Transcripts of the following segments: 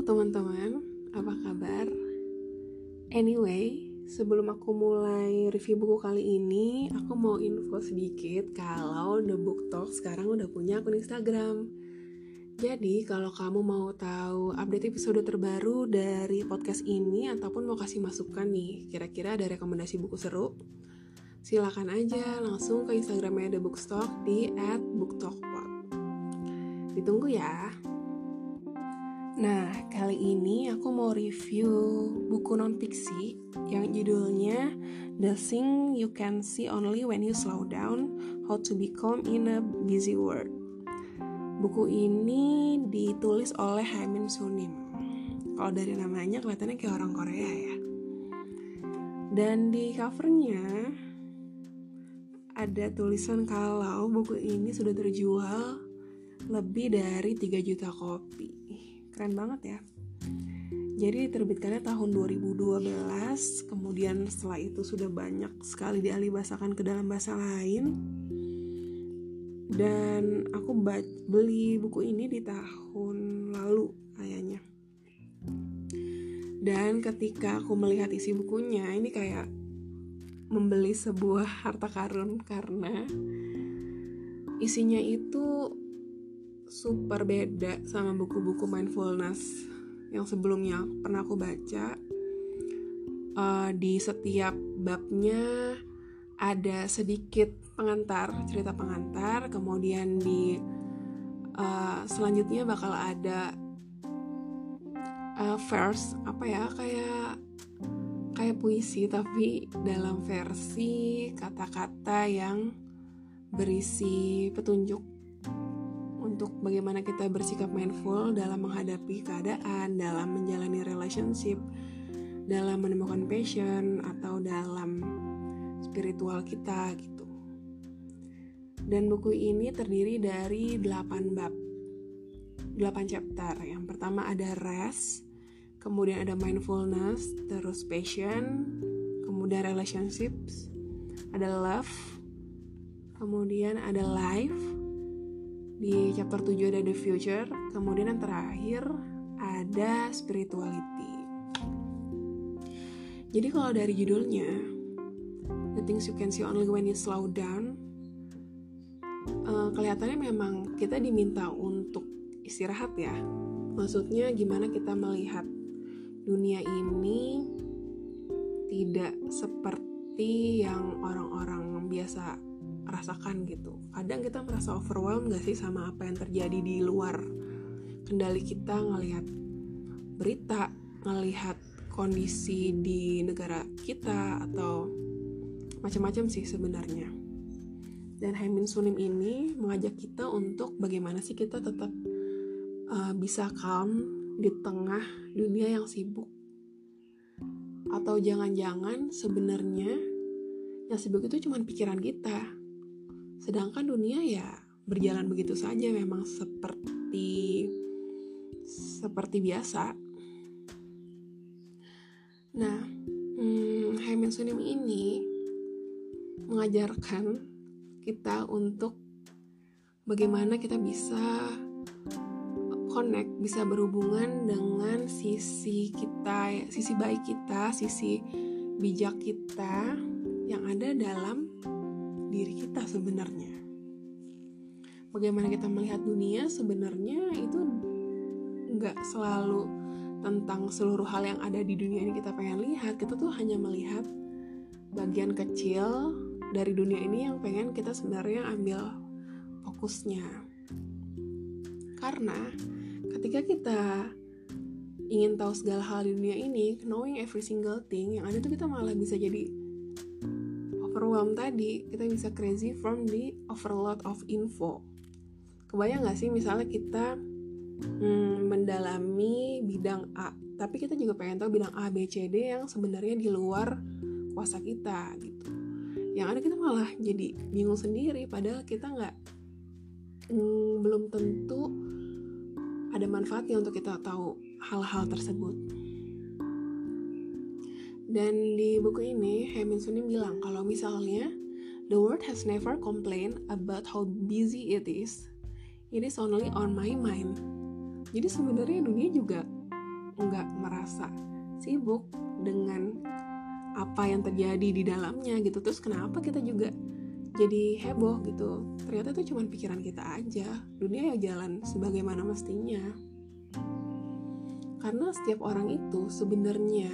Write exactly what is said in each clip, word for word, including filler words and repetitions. Halo teman-teman, apa kabar? Anyway, sebelum aku mulai review buku kali ini, aku mau info sedikit kalau The Book Talk sekarang udah punya akun Instagram. Jadi kalau kamu mau tahu update episode terbaru dari podcast ini ataupun mau kasih masukan nih, kira-kira ada rekomendasi buku seru, silakan aja langsung ke Instagramnya The Book Talk di et book talk pod. Ditunggu ya. Nah, kali ini aku mau review buku non-fiksi yang judulnya The Thing You Can See Only When You Slow Down, How to Become in a Busy World. Buku ini ditulis oleh Haemin Sunim. Kalau dari namanya kelihatannya kayak orang Korea ya. Dan di covernya ada tulisan kalau buku ini sudah terjual lebih dari tiga juta kopi. Keren banget ya. Jadi diterbitkannya tahun dua ribu dua belas, kemudian setelah itu sudah banyak sekali dialihbahasakan ke dalam bahasa lain. Dan aku beli buku ini di tahun lalu kayaknya. Dan ketika aku melihat isi bukunya, ini kayak membeli sebuah harta karun karena isinya itu super beda sama buku-buku mindfulness yang sebelumnya pernah aku baca. Uh, di setiap babnya ada sedikit pengantar, cerita pengantar, kemudian di uh, selanjutnya bakal ada uh, verse, apa ya, kayak kayak puisi tapi dalam versi kata-kata yang berisi petunjuk untuk bagaimana kita bersikap mindful dalam menghadapi keadaan, dalam menjalani relationship, dalam menemukan passion, atau dalam spiritual kita gitu. Dan buku ini terdiri dari delapan bab, delapan chapter. Yang pertama ada rest, kemudian ada mindfulness, terus passion, kemudian relationships, ada love, kemudian ada life. Di chapter tujuh ada the future, kemudian yang terakhir ada spirituality. Jadi kalau dari judulnya, The Things You Can See Only When You Slow Down, uh, kelihatannya memang kita diminta untuk istirahat ya. Maksudnya gimana kita melihat dunia ini tidak seperti yang orang-orang biasa rasakan gitu. Kadang kita merasa overwhelmed gak sih sama apa yang terjadi di luar kendali kita, ngelihat berita, ngelihat kondisi di negara kita atau macam-macam sih sebenarnya. Dan Haemin Sunim ini mengajak kita untuk bagaimana sih kita tetap uh, bisa calm di tengah dunia yang sibuk. Atau jangan-jangan sebenarnya yang sibuk itu cuma pikiran kita. Sedangkan dunia ya berjalan begitu saja, memang seperti seperti biasa. Nah, hmm, Haemin Sunim ini mengajarkan kita untuk bagaimana kita bisa connect, bisa berhubungan dengan sisi kita, sisi baik kita, sisi bijak kita yang ada dalam diri kita sebenarnya. Bagaimana kita melihat dunia sebenarnya itu nggak selalu tentang seluruh hal yang ada di dunia ini kita pengen lihat. Kita tuh hanya melihat bagian kecil dari dunia ini yang pengen kita sebenarnya ambil fokusnya. Karena ketika kita ingin tahu segala hal di dunia ini, knowing every single thing, yang ada tuh kita malah bisa jadi overwhelm tadi, kita bisa crazy from the overload of info. Kebayang gak sih misalnya kita hmm, mendalami bidang A, tapi kita juga pengen tahu bidang A, B, C, D yang sebenarnya di luar kuasa kita gitu. Yang ada kita malah jadi bingung sendiri, padahal kita gak, hmm, belum tentu ada manfaatnya untuk kita tahu hal-hal tersebut. Dan di buku ini, Haemin Sunim bilang kalau misalnya the world has never complained about how busy it is. It is only on my mind. Jadi sebenarnya dunia juga nggak merasa sibuk dengan apa yang terjadi di dalamnya gitu. Terus kenapa kita juga jadi heboh gitu? Ternyata itu cuma pikiran kita aja. Dunia ya jalan sebagaimana mestinya. Karena setiap orang itu sebenarnya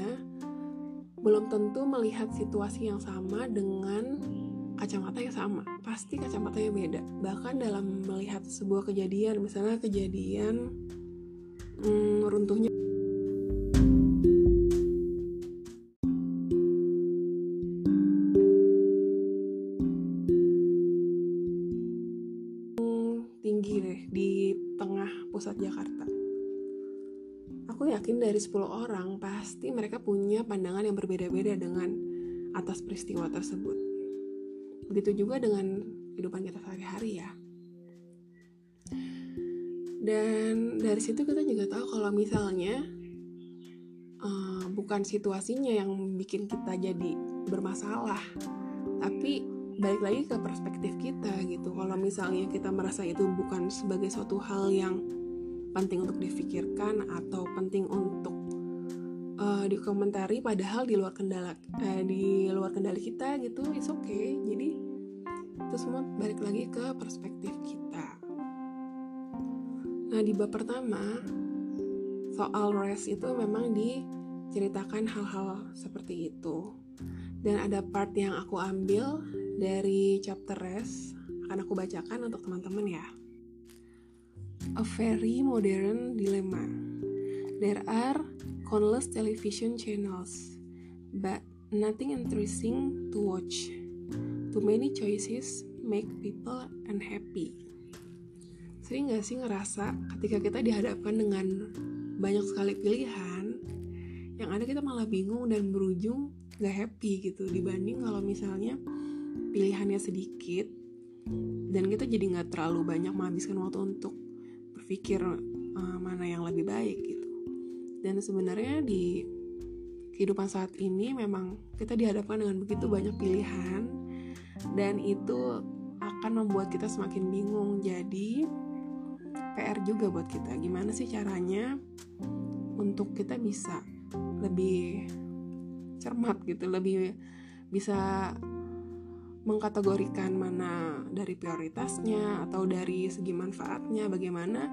belum tentu melihat situasi yang sama dengan kacamata yang sama. Pasti kacamatanya beda. Bahkan dalam melihat sebuah kejadian, misalnya kejadian hmm, runtuhnya tinggi deh di tengah pusat Jakarta. Aku yakin dari sepuluh orang pasti mereka punya pandangan yang berbeda-beda dengan atas peristiwa tersebut. Begitu juga dengan kehidupan kita sehari-hari ya. Dan dari situ kita juga tahu kalau misalnya uh, bukan situasinya yang bikin kita jadi bermasalah, tapi balik lagi ke perspektif kita gitu. Kalau misalnya kita merasa itu bukan sebagai suatu hal yang penting untuk difikirkan atau penting untuk uh, dikomentari, padahal di luar kendala uh, di luar kendali kita gitu, it's okay. Jadi itu semua balik lagi ke perspektif kita. Nah, di bab pertama soal rest itu memang diceritakan hal-hal seperti itu. Dan ada part yang aku ambil dari chapter rest, akan aku bacakan untuk teman-teman ya. A very modern dilemma. There are countless television channels, but nothing interesting to watch. Too many choices make people unhappy. Sering gak sih ngerasa ketika kita dihadapkan dengan banyak sekali pilihan, yang ada kita malah bingung dan berujung gak happy gitu, dibanding kalau misalnya pilihannya sedikit dan kita jadi gak terlalu banyak menghabiskan waktu untuk berpikir uh, mana yang lebih baik gitu. Dan sebenarnya di kehidupan saat ini memang kita dihadapkan dengan begitu banyak pilihan, dan itu akan membuat kita semakin bingung. Jadi P R juga buat kita, gimana sih caranya untuk kita bisa lebih cermat gitu, lebih bisa mengkategorikan mana dari prioritasnya atau dari segi manfaatnya, bagaimana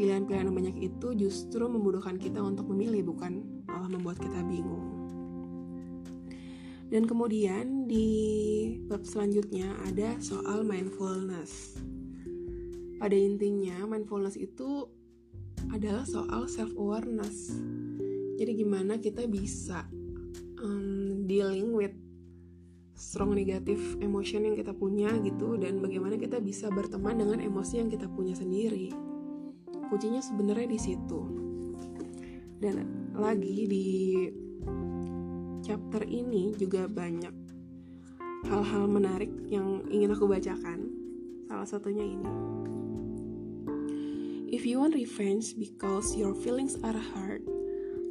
pilihan-pilihan banyak itu justru membutuhkan kita untuk memilih, bukan malah membuat kita bingung. Dan kemudian di bab selanjutnya ada soal mindfulness. Pada intinya mindfulness itu adalah soal self-awareness. Jadi gimana kita bisa um, dealing with strong negative emotion yang kita punya gitu, dan bagaimana kita bisa berteman dengan emosi yang kita punya sendiri. Kuncinya sebenarnya di situ. Dan lagi di chapter ini juga banyak hal-hal menarik yang ingin aku bacakan. Salah satunya ini. If you want revenge because your feelings are hurt,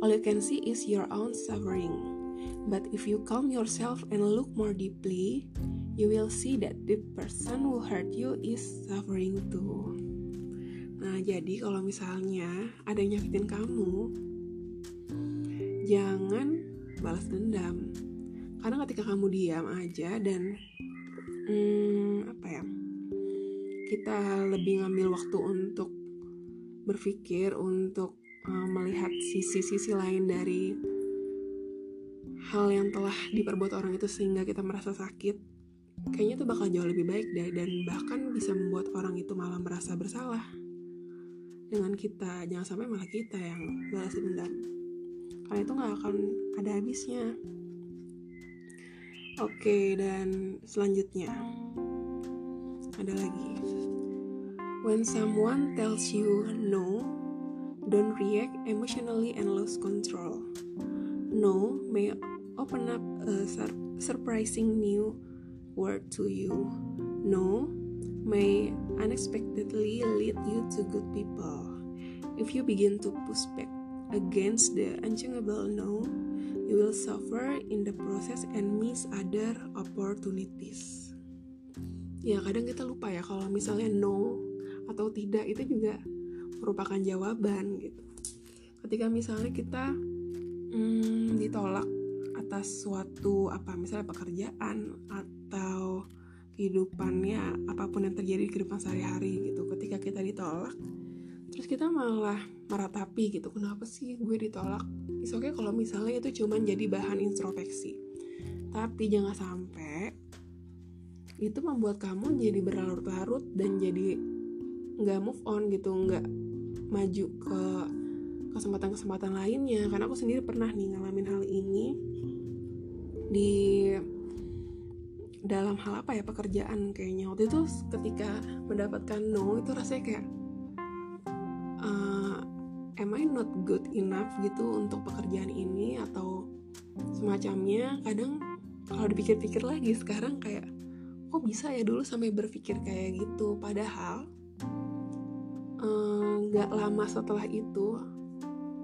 all you can see is your own suffering. But if you calm yourself and look more deeply, you will see that the person who hurt you is suffering too. Nah, jadi kalau misalnya ada yang nyakitin kamu, jangan balas dendam. Karena ketika kamu diam aja dan hmm, apa ya, kita lebih ngambil waktu untuk berpikir, untuk uh, melihat sisi-sisi lain dari hal yang telah diperbuat orang itu sehingga kita merasa sakit, kayaknya itu bakal jauh lebih baik deh, dan bahkan bisa membuat orang itu malah merasa bersalah dengan kita. Jangan sampai malah kita yang balas dendam, karena itu gak akan ada habisnya. Oke, dan selanjutnya ada lagi. When someone tells you no, don't react emotionally and lose control. No may open up a sur- surprising new world to you. No may unexpectedly lead you to good people. If you begin to push back against the unchangeable no, you will suffer in the process and miss other opportunities. Ya, kadang kita lupa ya kalau misalnya no atau tidak itu juga merupakan jawaban gitu. ketika misalnya kita hmm, ditolak atas suatu apa, misalnya pekerjaan atau kehidupannya, apapun yang terjadi di kehidupan sehari-hari gitu, ketika kita ditolak terus kita malah meratapi gitu, kenapa sih gue ditolak? It's okay kalau misalnya itu cuma jadi bahan introspeksi, tapi jangan sampai itu membuat kamu jadi berlarut-larut dan jadi nggak move on gitu, nggak maju ke kesempatan-kesempatan lainnya. Karena aku sendiri pernah nih ngalamin hal ini di dalam hal apa ya, pekerjaan kayaknya. Waktu itu ketika mendapatkan no itu rasanya kayak uh, am I not good enough gitu untuk pekerjaan ini atau semacamnya. Kadang kalau dipikir-pikir lagi sekarang kayak kok bisa ya dulu sampai berpikir kayak gitu, padahal um, gak lama setelah itu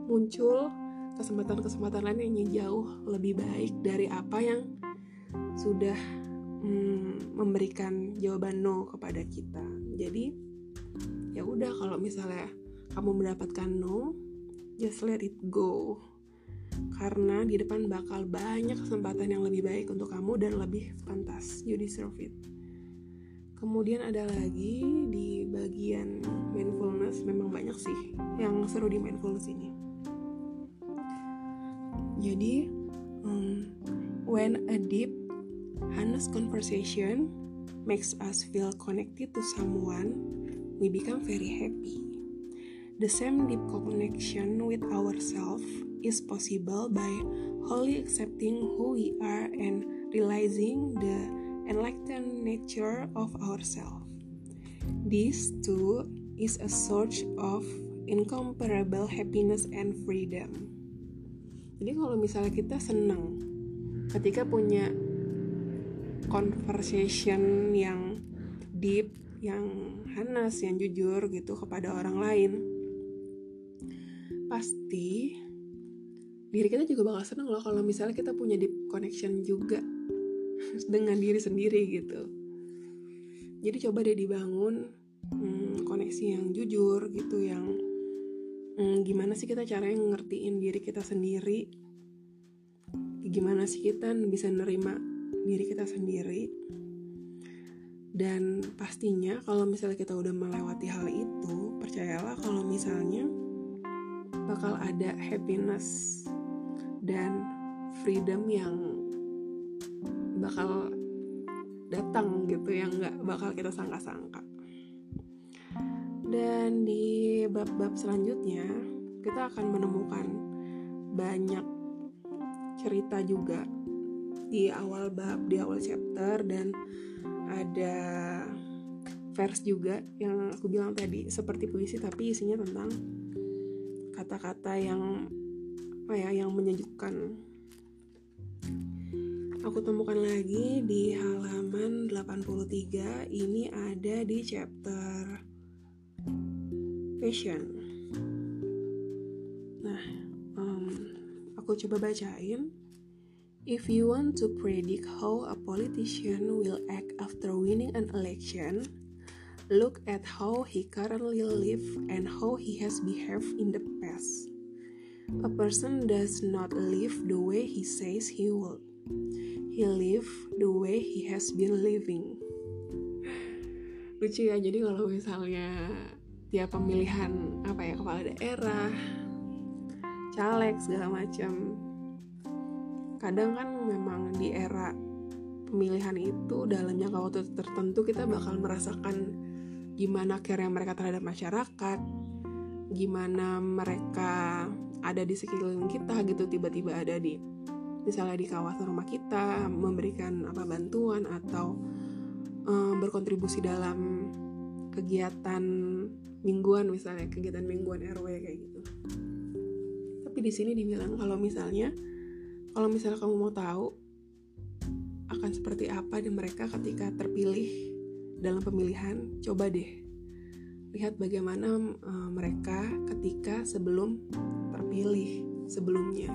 muncul kesempatan-kesempatan lain yang jauh lebih baik dari apa yang sudah Hmm, memberikan jawaban no kepada kita. Jadi ya udah, kalau misalnya kamu mendapatkan no, just let it go, karena di depan bakal banyak kesempatan yang lebih baik untuk kamu dan lebih pantas. You deserve it. Kemudian ada lagi di bagian mindfulness, memang banyak sih yang seru di mindfulness ini. Jadi hmm, when a deep honest conversation makes us feel connected to someone, we become very happy. The same deep connection with ourselves is possible by wholly accepting who we are and realizing the enlightened nature of ourselves. This too is a source of incomparable happiness and freedom. Jadi kalau misalnya kita senang ketika punya conversation yang deep, yang honest, yang jujur gitu kepada orang lain, pasti diri kita juga bakal seneng loh kalau misalnya kita punya deep connection juga dengan diri sendiri gitu. Jadi coba deh dibangun hmm, koneksi yang jujur gitu, yang hmm, gimana sih kita caranya ngertiin diri kita sendiri, gimana sih kita bisa nerima diri kita sendiri. Dan pastinya kalau misalnya kita udah melewati hal itu, percayalah kalau misalnya bakal ada happiness dan freedom yang bakal datang gitu, yang gak bakal kita sangka-sangka. Dan di bab-bab selanjutnya kita akan menemukan banyak cerita juga di awal bab, di awal chapter, dan ada verse juga yang aku bilang tadi seperti puisi tapi isinya tentang kata-kata yang apa ya, yang menyejukkan. Aku temukan lagi di halaman delapan puluh tiga, ini ada di chapter passion. Nah, um, aku coba bacain. If you want to predict how a politician will act after winning an election, look at how he currently lives and how he has behaved in the past. A person does not live the way he says he would. He lives the way he has been living. Lucu ya, jadi kalau misalnya tiap pemilihan apa ya, kepala daerah, caleg segala macam, kadang kan memang di era pemilihan itu dalam jangka waktu tertentu kita bakal merasakan gimana care mereka terhadap masyarakat, gimana mereka ada di sekeliling kita gitu, tiba-tiba ada di misalnya di kawasan rumah kita, memberikan apa bantuan atau um, berkontribusi dalam kegiatan mingguan, misalnya kegiatan mingguan R W kayak gitu. Tapi di sini dibilang kalau misalnya Kalau misalnya kamu mau tahu akan seperti apa di mereka ketika terpilih dalam pemilihan, coba deh lihat bagaimana uh, mereka ketika sebelum terpilih sebelumnya.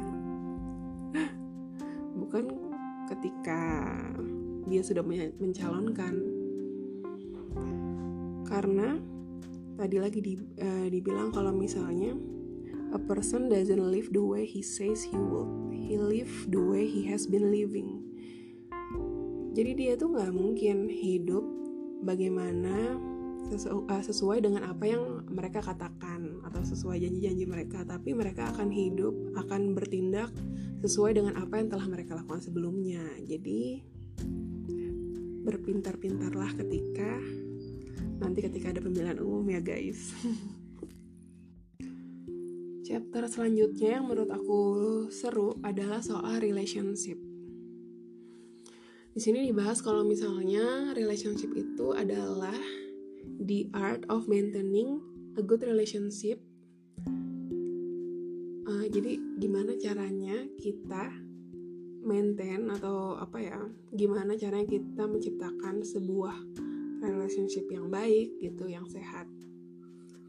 Nah, bukan ketika dia sudah mencalonkan. Karena tadi lagi di, uh, dibilang kalau misalnya A person doesn't live the way he says he will. He live the way he has been living. Jadi dia tuh gak mungkin hidup bagaimana sesu- uh, sesuai dengan apa yang mereka katakan atau sesuai janji-janji mereka, tapi mereka akan hidup, akan bertindak sesuai dengan apa yang telah mereka lakukan sebelumnya. Jadi berpintar-pintarlah ketika nanti ketika ada pemilihan umum ya guys. Chapter selanjutnya yang menurut aku seru adalah soal relationship. Di sini dibahas kalau misalnya relationship itu adalah the art of maintaining a good relationship. Uh, jadi gimana caranya kita maintain atau apa ya? Gimana caranya kita menciptakan sebuah relationship yang baik gitu, yang sehat.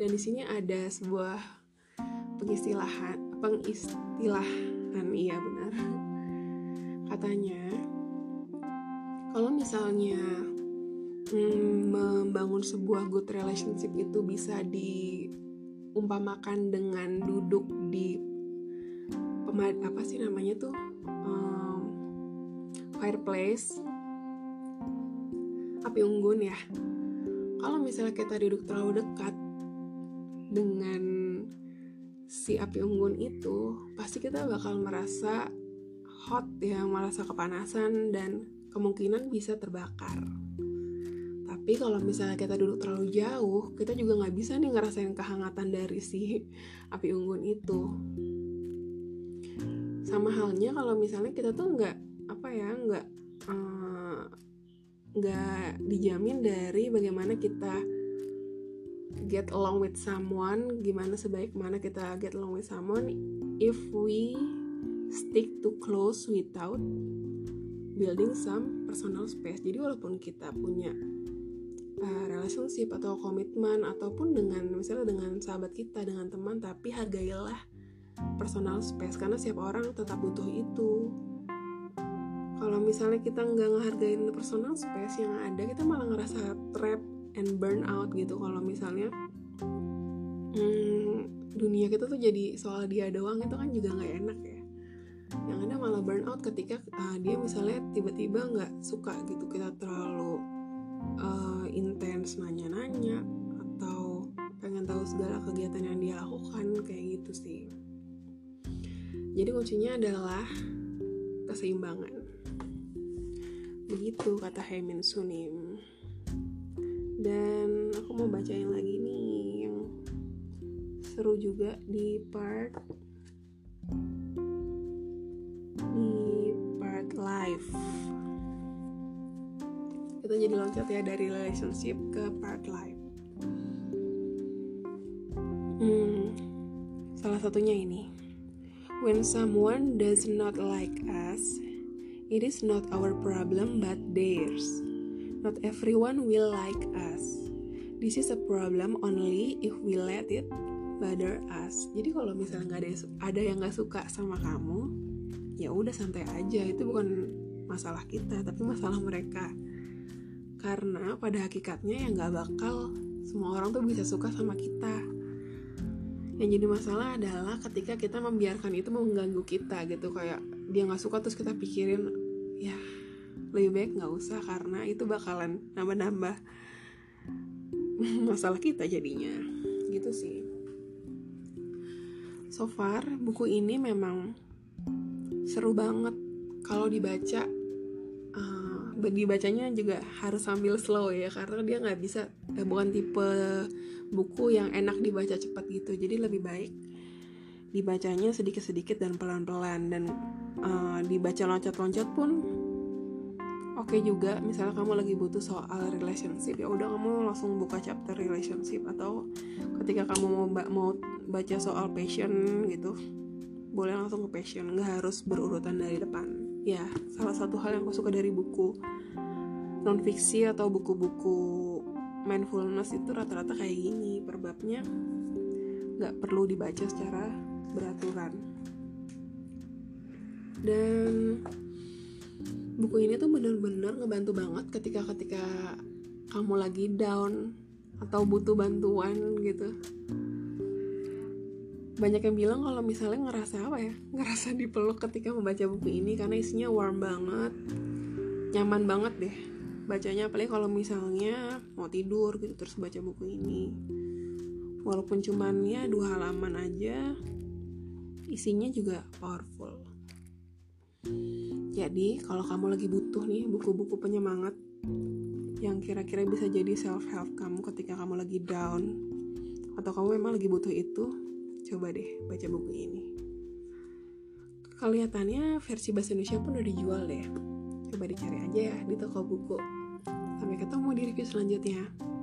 Dan di sini ada sebuah pengistilahan, pengistilahan, iya benar. Katanya, kalau misalnya hmm, membangun sebuah good relationship itu bisa diumpamakan dengan duduk di pemad, apa sih namanya tuh um, fireplace, api unggun ya. Kalau misalnya kita duduk terlalu dekat dengan si api unggun itu, pasti kita bakal merasa hot ya, merasa kepanasan dan kemungkinan bisa terbakar. Tapi kalau misalnya kita duduk terlalu jauh, kita juga gak bisa nih ngerasain kehangatan dari si api unggun itu. Sama halnya kalau misalnya kita tuh gak, apa ya, gak uh, gak dijamin dari bagaimana kita get along with someone, gimana sebaik mana kita get along with someone if we stick too close without building some personal space. Jadi walaupun kita punya uh, relationship atau komitmen ataupun dengan misalnya dengan sahabat kita, dengan teman, tapi hargailah personal space karena setiap orang tetap butuh itu. Kalau misalnya kita nggak ngehargain personal space yang ada, kita malah ngerasa trap and burn out gitu. Kalau misalnya hmm, dunia kita tuh jadi soal dia doang, itu kan juga nggak enak ya. Yang ada malah burn out ketika uh, dia misalnya tiba-tiba nggak suka gitu kita terlalu uh, intens nanya-nanya atau pengen tahu segala kegiatan yang dia lakukan kayak gitu sih. Jadi kuncinya adalah keseimbangan. Begitu kata Haemin Sunim. Dan aku mau bacain lagi nih yang seru juga di part di part life. Kita jadi loncat ya dari relationship ke part life. Hmm, salah satunya ini. When someone does not like us, it is not our problem but theirs. Not everyone will like us. This is a problem only if we let it bother us. Jadi kalau misalnya nggak ada ada yang nggak suka sama kamu, ya udah santai aja. Itu bukan masalah kita, tapi masalah mereka. Karena pada hakikatnya ya nggak bakal semua orang tuh bisa suka sama kita. Yang jadi masalah adalah ketika kita membiarkan itu mengganggu kita gitu, kayak dia nggak suka terus kita pikirin, ya lebih baik nggak usah karena itu bakalan nambah-nambah masalah kita jadinya gitu sih. So far buku ini memang seru banget kalau dibaca. Uh, dibacanya juga harus sambil slow ya, karena dia nggak bisa eh, bukan tipe buku yang enak dibaca cepat gitu. Jadi lebih baik dibacanya sedikit-sedikit dan pelan-pelan, dan uh, dibaca loncat-loncat pun oke juga. Misalnya kamu lagi butuh soal relationship, ya udah kamu langsung buka chapter relationship, atau ketika kamu mau ba- mau baca soal passion gitu, boleh langsung ke passion, nggak harus berurutan dari depan. Ya, salah satu hal yang aku suka dari buku non fiksi atau buku-buku mindfulness itu rata-rata kayak gini, perbabnya nggak perlu dibaca secara beraturan. Dan buku ini tuh benar-benar ngebantu banget ketika-ketika kamu lagi down atau butuh bantuan gitu. banyak yang bilang kalau misalnya ngerasa apa ya, ngerasa dipeluk ketika membaca buku ini karena isinya warm banget, nyaman banget deh bacanya, apalagi kalau misalnya mau tidur gitu terus baca buku ini. Walaupun cuman ya dua halaman aja, isinya juga powerful. Jadi kalau kamu lagi butuh nih buku-buku penyemangat yang kira-kira bisa jadi self-help kamu ketika kamu lagi down atau kamu memang lagi butuh itu, coba deh baca buku ini. Kelihatannya versi bahasa Indonesia pun udah dijual deh. Coba dicari aja ya di toko buku. Sampai ketemu di review selanjutnya.